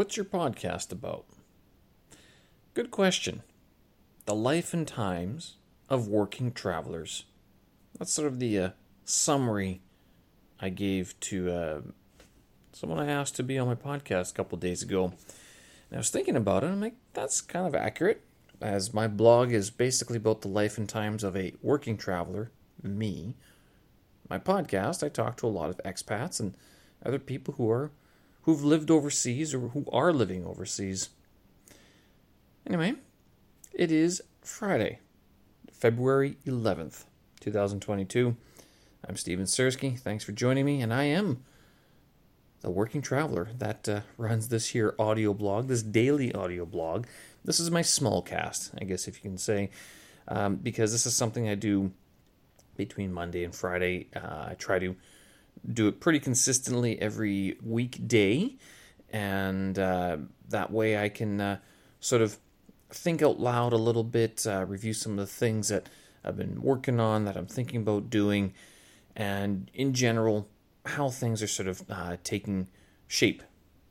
What's your podcast about? Good question. The life and times of working travelers. That's sort of the summary I gave to someone I asked to be on my podcast a couple days ago. And I was thinking about it, and I'm like, that's kind of accurate, as my blog is basically about the life and times of a working traveler, me. My podcast, I talk to a lot of expats and other people who've lived overseas or who are living overseas. Anyway, it is Friday, February 11th, 2022. I'm Steven Sirski. Thanks for joining me, and I am the working traveler that runs this here audio blog, this daily audio blog. This is my small cast, I guess if you can say, because this is something I do between Monday and Friday. I try to do it pretty consistently every weekday, and that way I can sort of think out loud a little bit, review some of the things that I've been working on, that I'm thinking about doing, and in general, how things are sort of taking shape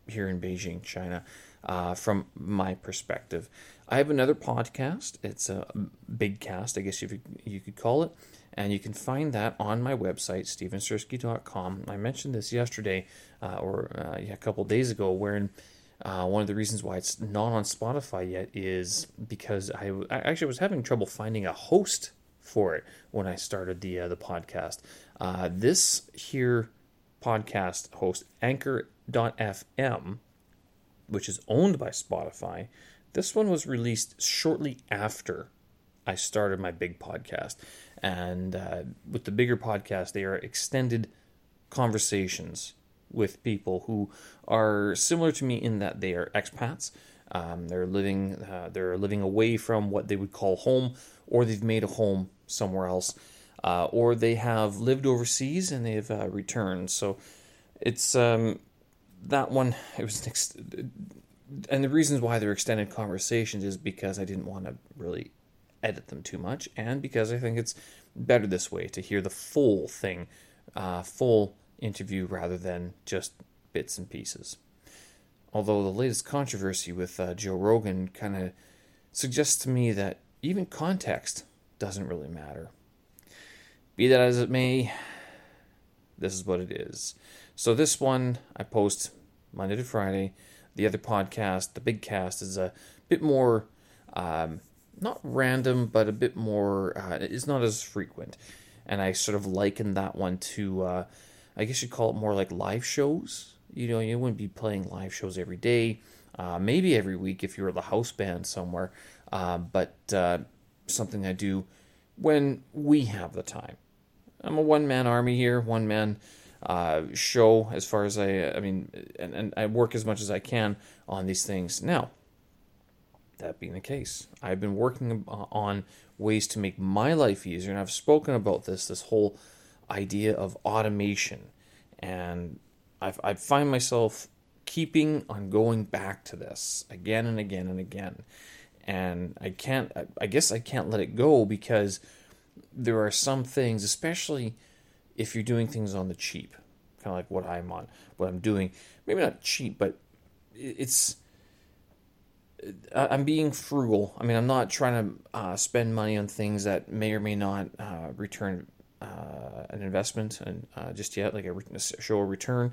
here in Beijing, China, from my perspective. I have another podcast. It's a big cast, I guess you could call it, and you can find that on my website, stevensirsky.com. I mentioned this yesterday, a couple days ago, wherein one of the reasons why it's not on Spotify yet is because I actually was having trouble finding a host for it when I started the podcast. This here podcast host, Anchor.fm, which is owned by Spotify, this one was released shortly after I started my big podcast. And with the bigger podcast, they are extended conversations with people who are similar to me in that they are expats. They're living away from what they would call home, or they've made a home somewhere else, or they have lived overseas and they've returned. So it's that one. It was and the reasons why they're extended conversations is because I didn't want to really edit them too much, and because I think it's better this way to hear the full thing, full interview rather than just bits and pieces. Although the latest controversy with Joe Rogan kind of suggests to me that even context doesn't really matter. Be that as it may, this is what it is. So this one I post Monday to Friday. The other podcast, the big cast, is a bit more, not random, but a bit more, it's not as frequent. And I sort of liken that one to, I guess you'd call it more like live shows. You know, you wouldn't be playing live shows every day, maybe every week if you were the house band somewhere, but something I do when we have the time. I'm a one-man army here, one-man show as far as I mean, and I work as much as I can on these things. Now, that being the case, I've been working on ways to make my life easier, and I've spoken about this whole idea of automation, and I find myself keeping on going back to this again and again and again. And I guess I can't let it go, because there are some things, especially if you're doing things on the cheap, kind of like what I'm doing. Maybe not cheap, but I'm being frugal. I mean, I'm not trying to spend money on things that may or may not return an investment, and just yet, like show a return.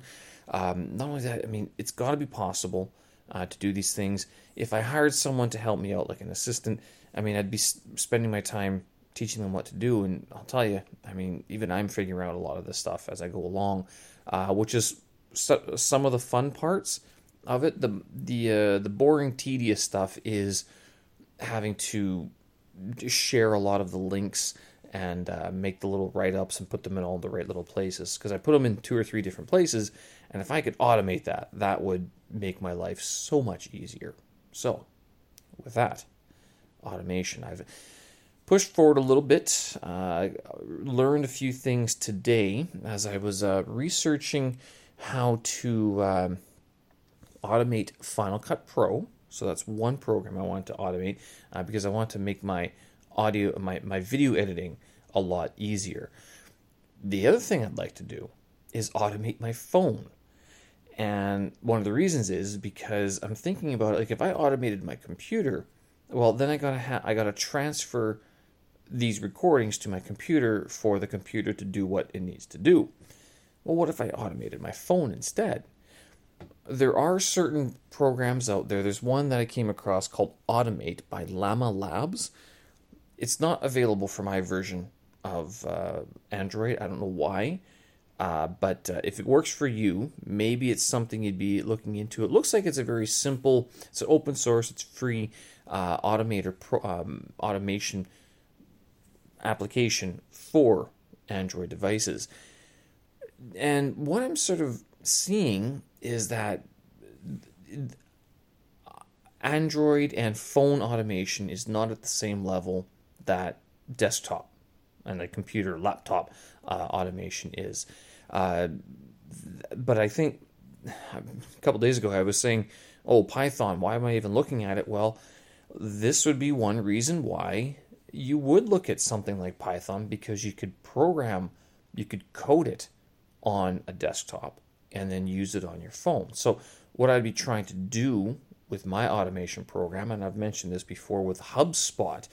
Not only that, I mean, it's got to be possible to do these things. If I hired someone to help me out, like an assistant, I mean, I'd be spending my time teaching them what to do, and I'll tell you, I mean, even I'm figuring out a lot of this stuff as I go along, which is some of the fun parts of it. The boring, tedious stuff is having to share a lot of the links and make the little write-ups and put them in all the right little places, because I put them in 2 or 3 different places, and if I could automate that, that would make my life so much easier. So, with that, automation. I've pushed forward a little bit, learned a few things today as I was researching how to automate Final Cut Pro. So that's one program I want to automate because I want to make my audio, my video editing a lot easier. The other thing I'd like to do is automate my phone. And one of the reasons is because I'm thinking about it, like if I automated my computer, well, then I gotta transfer these recordings to my computer for the computer to do what it needs to do. Well, what if I automated my phone instead? There are certain programs out there. There's one that I came across called Automate by Llama Labs. It's not available for my version of Android. I don't know why. But if it works for you, maybe it's something you'd be looking into. It looks like it's a very simple, it's an open source, it's free automation application for Android devices. And what I'm sort of seeing is that Android and phone automation is not at the same level that desktop and a computer, laptop automation is. But I think a couple days ago I was saying, oh, Python, why am I even looking at it? Well, this would be one reason why you would look at something like Python, because you could program, you could code it on a desktop and then use it on your phone. So what I'd be trying to do with my automation program, and I've mentioned this before with HubSpot,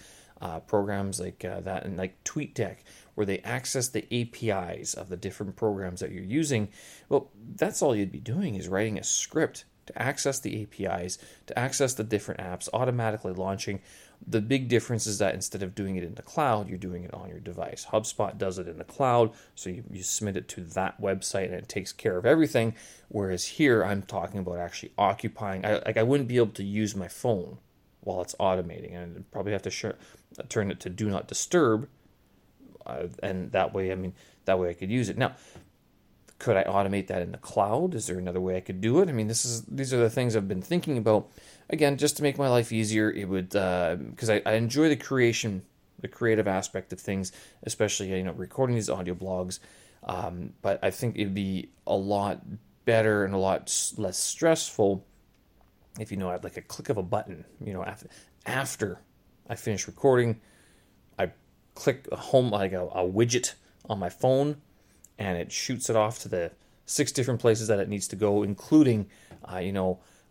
programs like that and like TweetDeck, where they access the APIs of the different programs that you're using. Well, that's all you'd be doing is writing a script to access the APIs, to access the different apps, automatically launching. The big difference is that instead of doing it in the cloud, you're doing it on your device. HubSpot does it in the cloud, so you submit it to that website and it takes care of everything, whereas here I'm talking about actually occupying. I wouldn't be able to use my phone while it's automating, and I'd probably have to turn it to do not disturb, and that way I could use it. Now, could I automate that in the cloud? Is there another way I could do it? I mean, these are the things I've been thinking about. Again, just to make my life easier, it would, because I enjoy the creative aspect of things, especially recording these audio blogs. But I think it'd be a lot better and a lot less stressful if at like a click of a button, after I finish recording, I click a widget on my phone, and it shoots it off to the 6 different places that it needs to go, including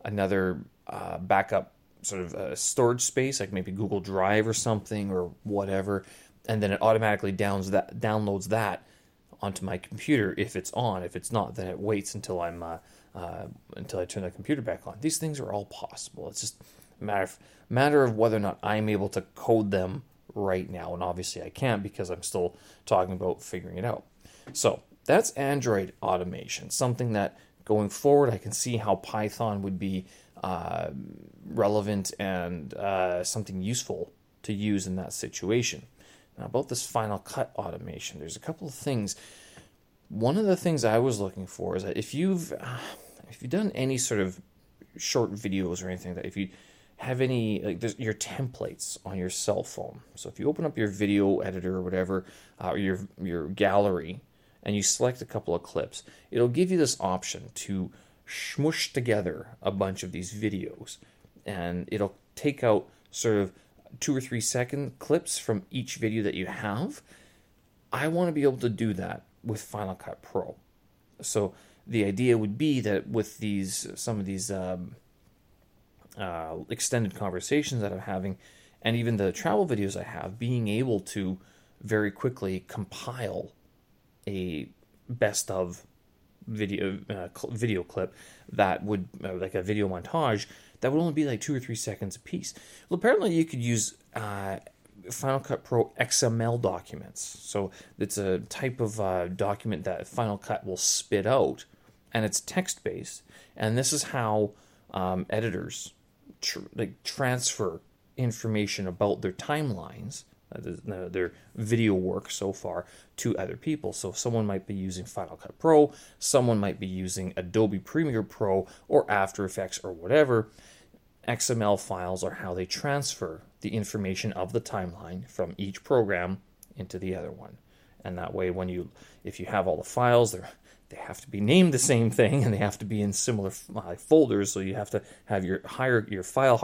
another backup sort of storage space, like maybe Google Drive or something or whatever, and then it automatically downloads that onto my computer if it's on. If it's not, then it waits until I'm until I turn the computer back on. These things are all possible. It's just a matter of whether or not I'm able to code them right now, and obviously I can't because I'm still talking about figuring it out. So that's Android automation, something that going forward I can see how Python would be relevant and something useful to use in that situation. Now about this Final Cut automation, there's a couple of things. One of the things I was looking for is that if you've done any sort of short videos or anything, that if you have any, like there's your templates on your cell phone. So if you open up your video editor or whatever, or your gallery, and you select a couple of clips, it'll give you this option to smush together a bunch of these videos. And it'll take out sort of 2 or 3 second clips from each video that you have. I want to be able to do that with Final Cut Pro. So the idea would be that with some of these extended conversations that I'm having, and even the travel videos I have, being able to very quickly compile a best of video clip that would, like a video montage, that would only be like 2 or 3 seconds a piece. Well, apparently you could use Final Cut Pro XML documents. So it's a type of document that Final Cut will spit out, and it's text-based. And this is how editors transfer information about their timelines, their video work so far, to other people. So someone might be using Final Cut Pro, someone might be using Adobe Premiere Pro or After Effects or whatever. XML files are how they transfer the information of the timeline from each program into the other one. And that way, if you have all the files, they have to be named the same thing, and they have to be in similar folders, so you have to have your file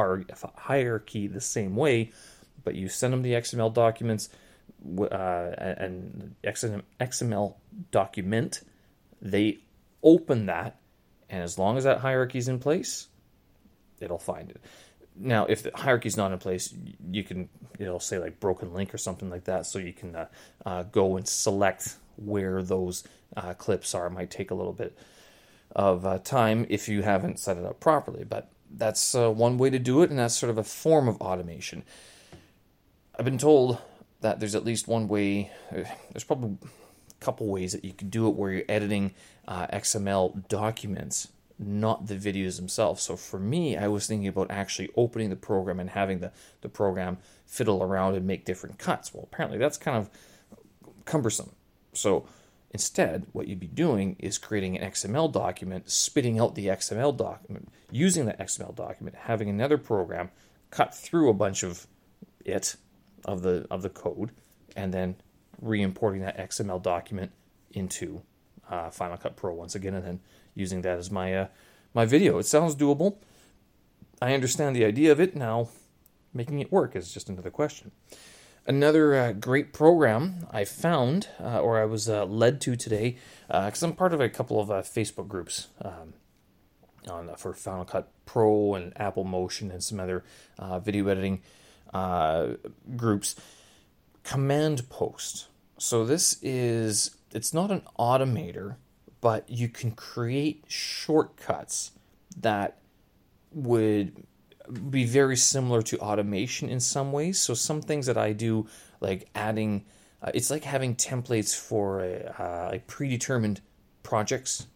hierarchy the same way, but you send them the XML documents, and XML document, they open that And as long as that hierarchy's in place, it'll find it. Now, if the hierarchy's not in place, it'll say like broken link or something like that. So you can go and select where those clips are. It might take a little bit of time if you haven't set it up properly. But that's one way to do it, and that's sort of a form of automation. I've been told that there's at least one way. There's probably a couple ways that you can do it where you're editing XML documents, not the videos themselves. So for me, I was thinking about actually opening the program and having the program fiddle around and make different cuts. Well, apparently that's kind of cumbersome. So instead, what you'd be doing is creating an XML document, spitting out the XML document, using that XML document, having another program cut through a bunch of the code, and then re-importing that XML document into Final Cut Pro once again, and then using that as my my video. It sounds doable. I understand the idea of it. Now, making it work is just another question. Another great program I found, or I was led to today, because I'm part of a couple of Facebook groups for Final Cut Pro and Apple Motion and some other video editing groups. Command Post. So it's not an automator, but you can create shortcuts that would be very similar to automation in some ways. So some things that I do, like adding, it's like having templates for a predetermined projects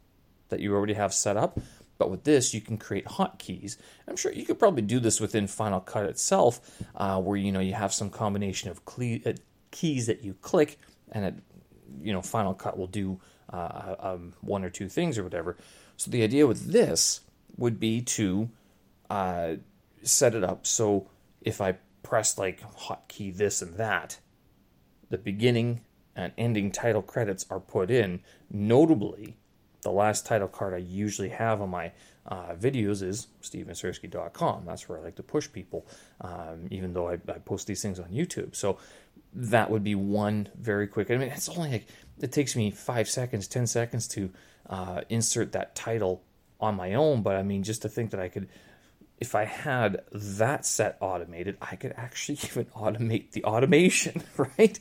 that you already have set up. But with this, you can create hotkeys. I'm sure you could probably do this within Final Cut itself, where you have some combination of keys that you click, and Final Cut will do one or two things or whatever. So the idea with this would be to set it up so if I press like hotkey this and that, the beginning and ending title credits are put in. Notably, the last title card I usually have on my videos is StevenSirski.com. That's where I like to push people, even though I post these things on YouTube. So that would be one very quick. I mean, it's only it takes me 5 seconds, 10 seconds to insert that title on my own. But I mean, just to think that I could, if I had that set automated, I could actually even automate the automation, right?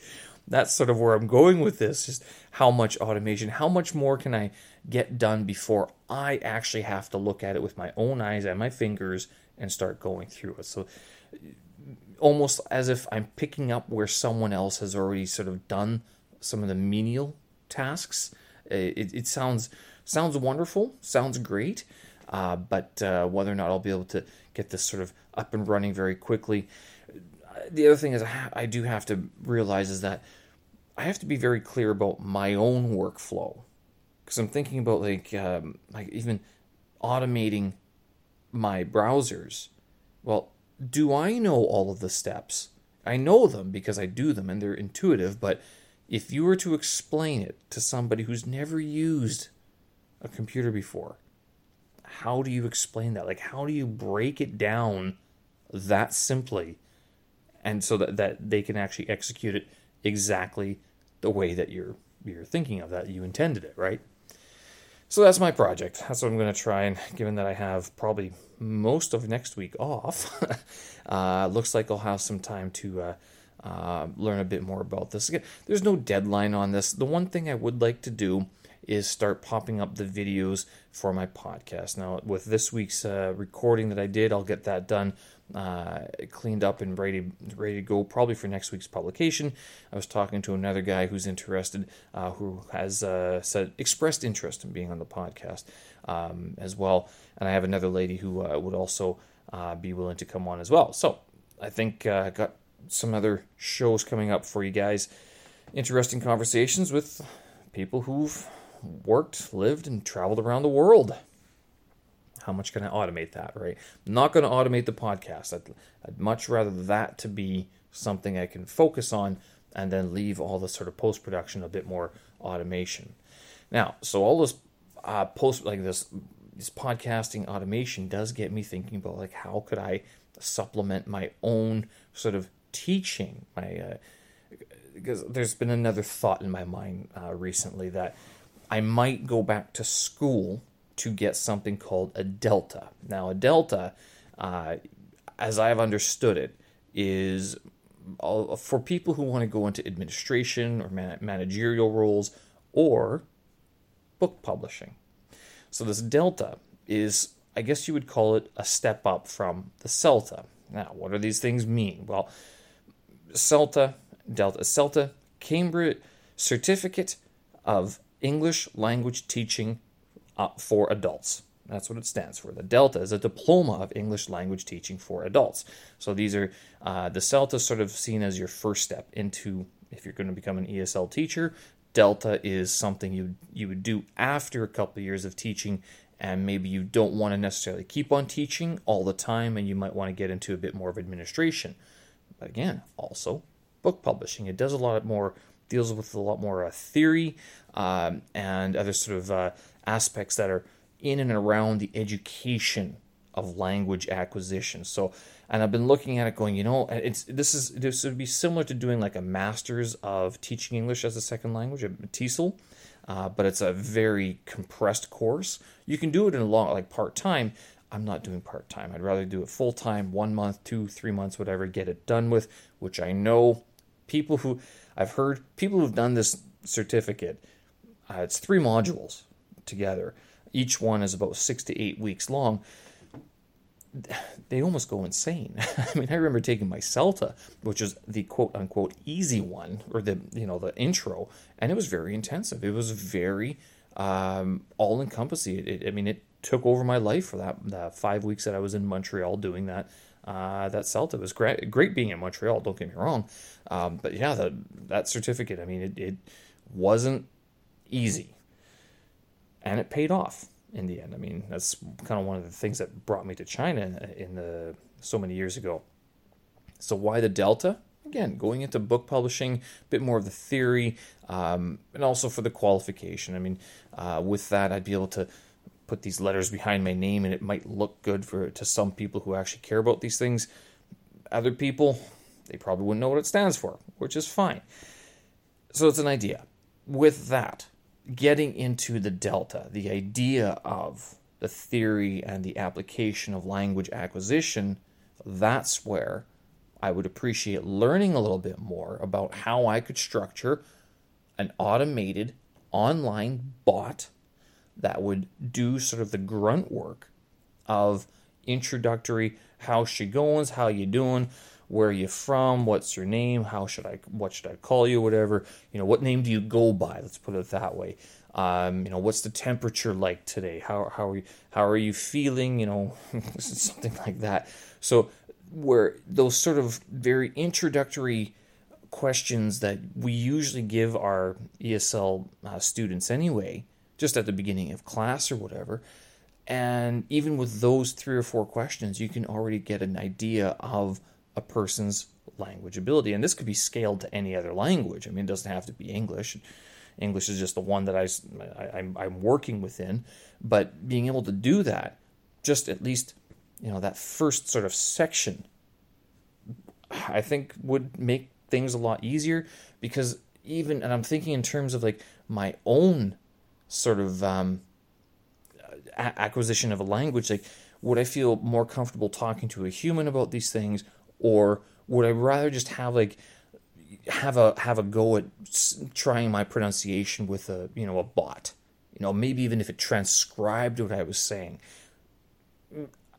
That's sort of where I'm going with this, just how much automation, how much more can I get done before I actually have to look at it with my own eyes and my fingers and start going through it. So almost as if I'm picking up where someone else has already sort of done some of the menial tasks. It sounds wonderful, sounds great, but whether or not I'll be able to get this sort of up and running very quickly. The other thing is I do have to realize is that I have to be very clear about my own workflow, because I'm thinking about like even automating my browsers. Well, do I know all of the steps? I know them because I do them and they're intuitive, but if you were to explain it to somebody who's never used a computer before, how do you explain that? Like, how do you break it down that simply? And so that they can actually execute it exactly the way that you're thinking of, that you intended it, right? So that's my project. That's what I'm going to try. And given that I have probably most of next week off, looks like I'll have some time to learn a bit more about this. Again, there's no deadline on this. The one thing I would like to do is start popping up the videos for my podcast. Now, with this week's recording that I did, I'll get that done, cleaned up and ready to go probably for next week's publication. I was talking to another guy who's interested, who has expressed interest in being on the podcast as well. And I have another lady who would also be willing to come on as well. So I think I got some other shows coming up for you guys. Interesting conversations with people who've worked, lived, and traveled around the world. How much can I automate that, right? I'm not going to automate the podcast. I'd much rather that to be something I can focus on and then leave all the sort of post-production a bit more automation. Now, so all this this podcasting automation does get me thinking about like how could I supplement my own sort of teaching, because there's been another thought in my mind recently that I might go back to school to get something called a DELTA. Now, a DELTA, as I've understood it, is for people who want to go into administration or managerial roles or book publishing. So this DELTA is, I guess you would call it a step up from the CELTA. Now, what do these things mean? Well, CELTA, DELTA, CELTA, Cambridge Certificate of English Language Teaching for Adults. That's what it stands for. The DELTA is a diploma of English language teaching for adults. So these are, the CELTA sort of seen as your first step into, if you're going to become an ESL teacher. DELTA is something you would do after a couple of years of teaching, and maybe you don't want to necessarily keep on teaching all the time, and you might want to get into a bit more of administration. But again, also book publishing. It does a lot more, deals with a lot more theory and other sort of aspects that are in and around the education of language acquisition. So, and I've been looking at it going, you know, this would be similar to doing like a master's of teaching English as a second language, a TESOL, but it's a very compressed course. You can do it in a long, like part-time. I'm not doing part-time. I'd rather do it full-time, 1 month, 2, 3 months, whatever, get it done with, which I know people who, I've heard people who've done this certificate, it's 3 modules together. Each one is about 6 to 8 weeks long. They almost go insane. I mean, I remember taking my CELTA, which is the quote-unquote easy one, or the, you know, the intro, and it was very intensive. It was very all-encompassing. It took over my life for the 5 weeks that I was in Montreal doing that. That CELTA was great being in Montreal, don't get me wrong. But yeah, that certificate, I mean, it wasn't easy. And it paid off in the end. I mean, that's kind of one of the things that brought me to China in so many years ago. So why the DELTA? Again, going into book publishing, a bit more of the theory, and also for the qualification. I mean, with that, I'd be able to put these letters behind my name, and it might look good to some people who actually care about these things. Other people, they probably wouldn't know what it stands for, which is fine. So it's an idea. With that, getting into the DELTA, the idea of the theory and the application of language acquisition, that's where I would appreciate learning a little bit more about how I could structure an automated online bot that would do sort of the grunt work of introductory, how she goings, how you doing, where are you from, what's your name, what should I call you, whatever, you know, what name do you go by, let's put it that way, you know, what's the temperature like today, how are you feeling, you know, something like that. So where those sort of very introductory questions that we usually give our ESL students anyway, just at the beginning of class or whatever. And even with those 3 or 4 questions, you can already get an idea of a person's language ability. And this could be scaled to any other language. I mean, it doesn't have to be English. English is just the one that I'm working within. But being able to do that, just at least, you know, that first sort of section, I think would make things a lot easier. Because even, and I'm thinking in terms of like my own sort of acquisition of a language, like would I feel more comfortable talking to a human about these things, or would I rather just have a go at trying my pronunciation with a bot, you know, maybe even if it transcribed what I was saying.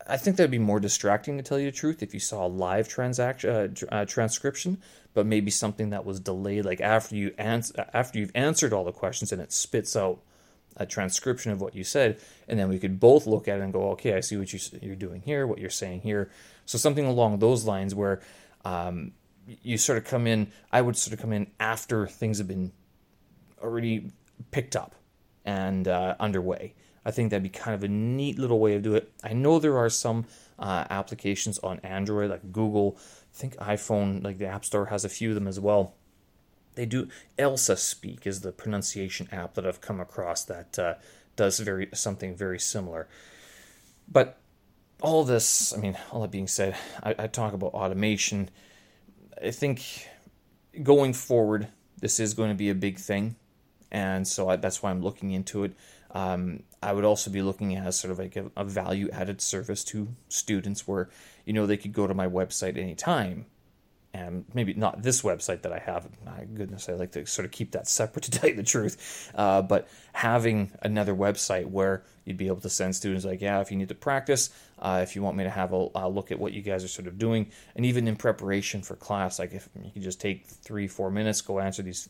I think that'd be more distracting, to tell you the truth, if you saw a live transcription, but maybe something that was delayed, like after you've answered all the questions and it spits out a transcription of what you said, and then we could both look at it and go, okay, I see what you're doing here, what you're saying here. So something along those lines where you sort of come in, I would sort of come in after things have been already picked up and underway. I think that'd be kind of a neat little way of doing it. I know there are some applications on Android, like Google, I think iPhone, like the App Store has a few of them as well. They do. Elsa Speak is the pronunciation app that I've come across that does something very similar. But all this, I mean, all that being said, I talk about automation. I think going forward, this is going to be a big thing, and so that's why I'm looking into it. I would also be looking at sort of like a value-added service to students where, you know, they could go to my website anytime. And maybe not this website that I have. My goodness, I like to sort of keep that separate, to tell you the truth. But having another website where you'd be able to send students like, yeah, if you need to practice, if you want me to have a look at what you guys are sort of doing. And even in preparation for class, like if you could just take 3-4 minutes, go answer these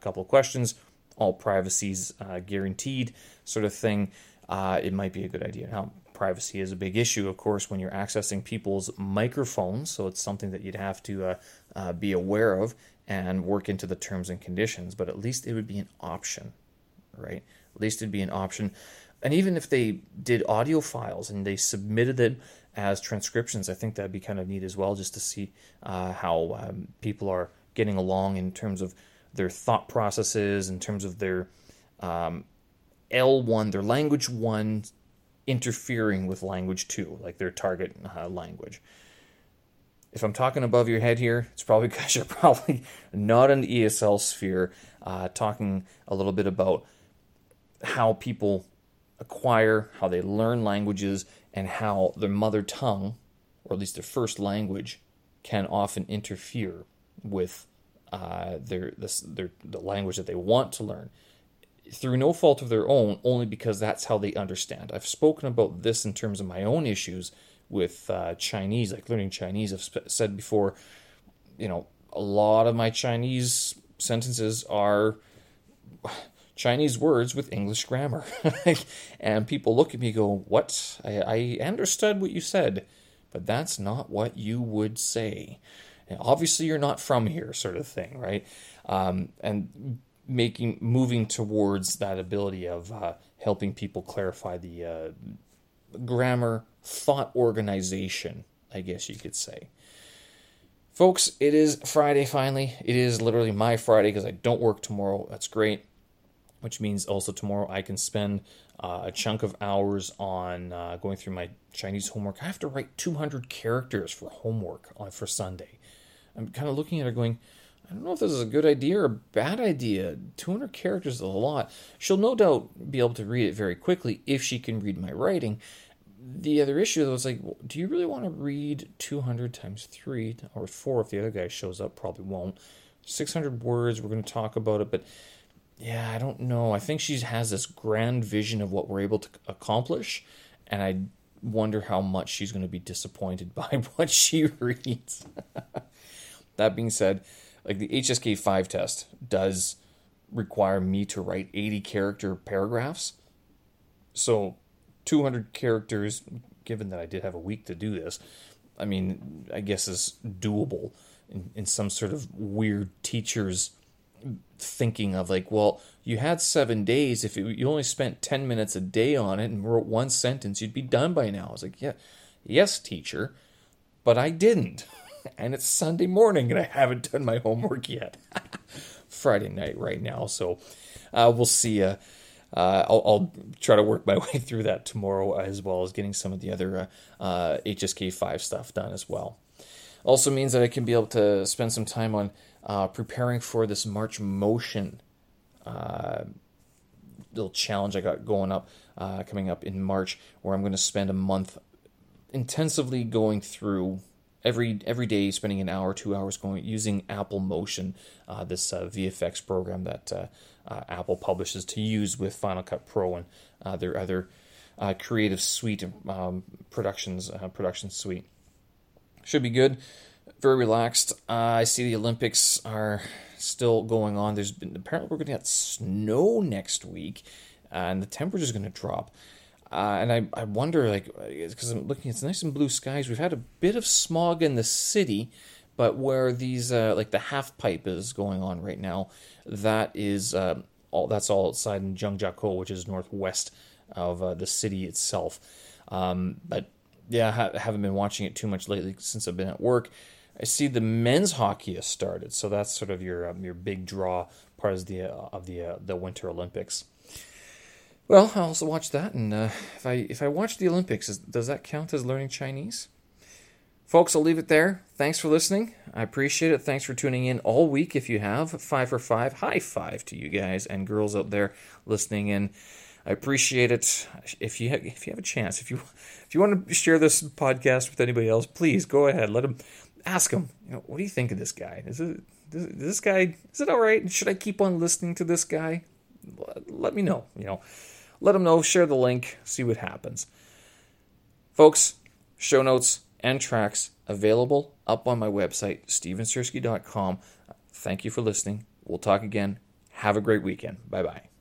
couple of questions, all privacy's guaranteed sort of thing, it might be a good idea. Now, privacy is a big issue, of course, when you're accessing people's microphones, so it's something that you'd have to be aware of and work into the terms and conditions, but at least it would be an option, right? At least it'd be an option. And even if they did audio files and they submitted it as transcriptions, I think that'd be kind of neat as well, just to see how people are getting along in terms of their thought processes, in terms of their L1, their language one, interfering with language 2, like their target language. If I'm talking above your head here, it's probably because you're probably not in the ESL sphere, talking a little bit about how people acquire, how they learn languages, and how their mother tongue, or at least their first language, can often interfere with the language that they want to learn, through no fault of their own, only because that's how they understand. I've spoken about this in terms of my own issues with Chinese, like learning Chinese. I've said before, you know, a lot of my Chinese sentences are Chinese words with English grammar. And people look at me and go, what? I understood what you said, but that's not what you would say. And obviously you're not from here, sort of thing, right? And moving towards that ability of helping people clarify the grammar, thought organization, I guess you could say. Folks, it is Friday finally. It is literally my Friday because I don't work tomorrow. That's great, which means also tomorrow I can spend a chunk of hours on going through my Chinese homework. I have to write 200 characters for homework for Sunday. I'm kind of looking at it going, I don't know if this is a good idea or a bad idea. 200 characters is a lot. She'll no doubt be able to read it very quickly if she can read my writing. The other issue, though, is like, well, do you really want to read 200 times 3 or 4 if the other guy shows up? Probably won't. 600 words, we're going to talk about it, but yeah, I don't know. I think she has this grand vision of what we're able to accomplish, and I wonder how much she's going to be disappointed by what she reads. That being said, like the HSK-5 test does require me to write 80-character paragraphs. So 200 characters, given that I did have a week to do this, I mean, I guess is doable in some sort of weird teacher's thinking of like, well, you had 7 days. If you only spent 10 minutes a day on it and wrote one sentence, you'd be done by now. I was like, yeah, yes, teacher, but I didn't. And it's Sunday morning, and I haven't done my homework yet. Friday night right now, so we'll see. I'll try to work my way through that tomorrow, as well as getting some of the other HSK-5 stuff done as well. Also means that I can be able to spend some time on preparing for this March Motion little challenge I got going up, coming up in March, where I'm going to spend a month intensively going through every day, spending an hour, 2 hours using Apple Motion, this VFX program that Apple publishes to use with Final Cut Pro and their other creative suite, production suite. Should be good. Very relaxed. I see the Olympics are still going on. Apparently we're going to get snow next week, and the temperature's going to drop. And I wonder, like, because I'm looking, it's nice and blue skies. We've had a bit of smog in the city, but where these, like the half pipe is going on right now, that is all outside in Zhangjiakou, which is northwest of the city itself. But yeah, I haven't been watching it too much lately since I've been at work. I see the men's hockey has started, so that's sort of your big draw part of the Winter Olympics. Well, I also watch that, and if I watch the Olympics, does that count as learning Chinese? Folks, I'll leave it there. Thanks for listening. I appreciate it. Thanks for tuning in all week if you have. 5 for 5. High five to you guys and girls out there listening in. I appreciate it. If you have a chance, if you want to share this podcast with anybody else, please go ahead. Let them ask them. You know, what do you think of this guy? Is it all right? Should I keep on listening to this guy? Let me know. You know, let them know. Share the link. See what happens, folks. Show notes and tracks available up on my website, stevensirski.com. Thank you for listening. We'll talk again. Have a great weekend. Bye bye.